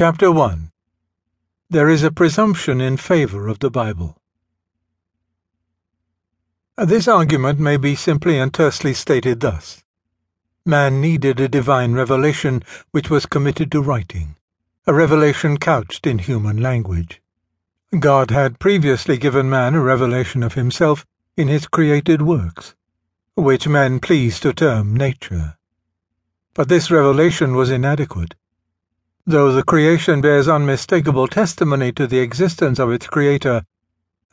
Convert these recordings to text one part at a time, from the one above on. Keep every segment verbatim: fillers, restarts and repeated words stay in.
Chapter one. There is a presumption in favor of the Bible. This argument may be simply and tersely stated thus. Man needed a divine revelation which was committed to writing, a revelation couched in human language. God had previously given man a revelation of himself in his created works, which men please to term nature. But this revelation was inadequate. Though the creation bears unmistakable testimony to the existence of its Creator,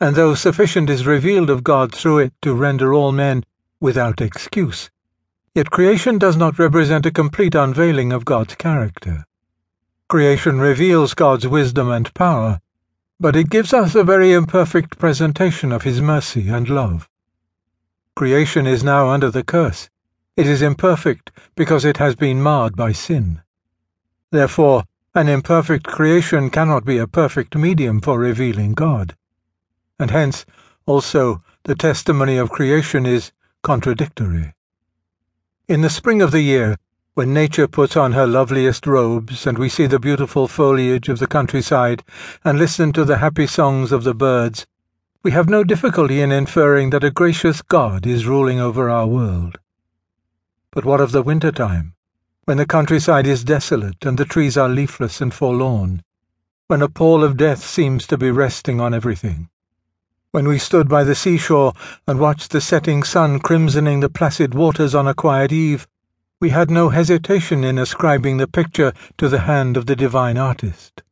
and though sufficient is revealed of God through it to render all men without excuse, yet creation does not represent a complete unveiling of God's character. Creation reveals God's wisdom and power, but it gives us a very imperfect presentation of His mercy and love. Creation is now under the curse. It is imperfect because it has been marred by sin. Therefore, an imperfect creation cannot be a perfect medium for revealing God, and hence, also, the testimony of creation is contradictory. In the spring of the year, when nature puts on her loveliest robes, and we see the beautiful foliage of the countryside, and listen to the happy songs of the birds, we have no difficulty in inferring that a gracious God is ruling over our world. But what of the winter-time? When the countryside is desolate and the trees are leafless and forlorn, when a pall of death seems to be resting on everything, when we stood by the seashore and watched the setting sun crimsoning the placid waters on a quiet eve, we had no hesitation in ascribing the picture to the hand of the divine artist.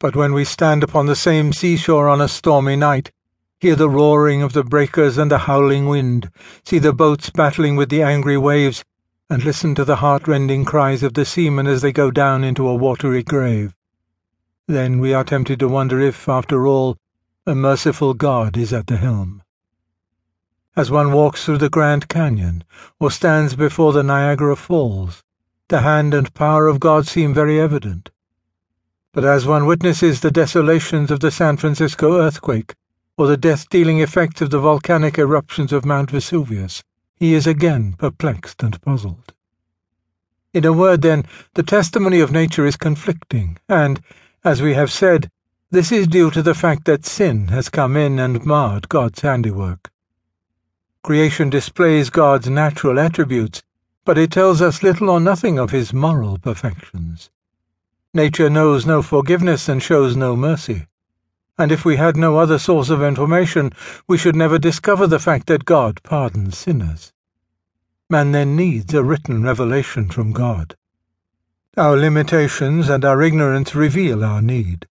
But when we stand upon the same seashore on a stormy night, hear the roaring of the breakers and the howling wind, see the boats battling with the angry waves, and listen to the heart-rending cries of the seamen as they go down into a watery grave, then we are tempted to wonder if, after all, a merciful God is at the helm. As one walks through the Grand Canyon, or stands before the Niagara Falls, the hand and power of God seem very evident. But as one witnesses the desolations of the San Francisco earthquake, or the death-dealing effects of the volcanic eruptions of Mount Vesuvius, he is again perplexed and puzzled. In a word, then, the testimony of nature is conflicting, and, as we have said, this is due to the fact that sin has come in and marred God's handiwork. Creation displays God's natural attributes, but it tells us little or nothing of His moral perfections. Nature knows no forgiveness and shows no mercy. And if we had no other source of information, we should never discover the fact that God pardons sinners. Man then needs a written revelation from God. Our limitations and our ignorance reveal our need.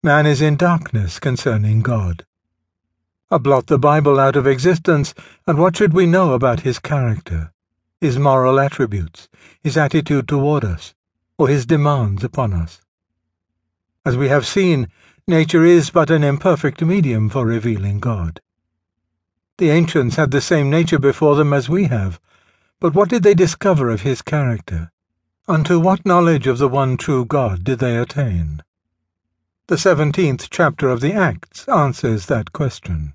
Man is in darkness concerning God. Blot the Bible out of existence, and what should we know about His character, His moral attributes, His attitude toward us, or His demands upon us? As we have seen, nature is but an imperfect medium for revealing God. The ancients had the same nature before them as we have, but what did they discover of His character? Unto what knowledge of the one true God did they attain? The seventeenth chapter of the Acts answers that question.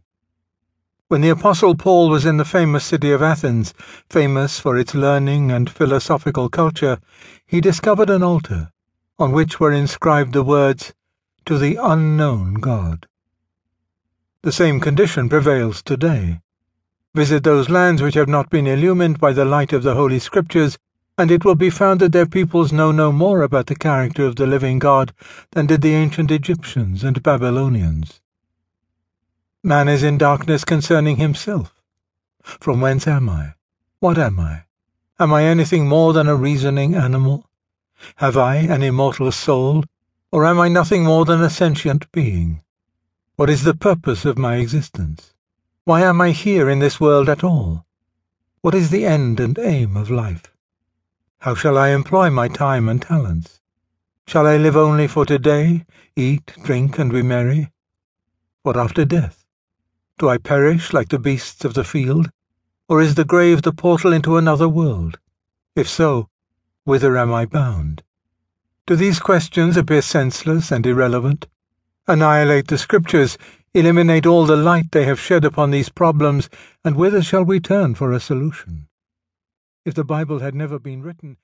When the Apostle Paul was in the famous city of Athens, famous for its learning and philosophical culture, he discovered an altar, on which were inscribed the words, "To the unknown God." The same condition prevails today. Visit those lands which have not been illumined by the light of the Holy Scriptures, and it will be found that their peoples know no more about the character of the living God than did the ancient Egyptians and Babylonians. Man is in darkness concerning himself. From whence am I? What am I? Am I anything more than a reasoning animal? Have I an immortal soul? Or am I nothing more than a sentient being? What is the purpose of my existence? Why am I here in this world at all? What is the end and aim of life? How shall I employ my time and talents? Shall I live only for today, eat, drink, and be merry? What after death? Do I perish like the beasts of the field? Or is the grave the portal into another world? If so, whither am I bound? Do these questions appear senseless and irrelevant? Annihilate the Scriptures, eliminate all the light they have shed upon these problems, and whither shall we turn for a solution? If the Bible had never been written,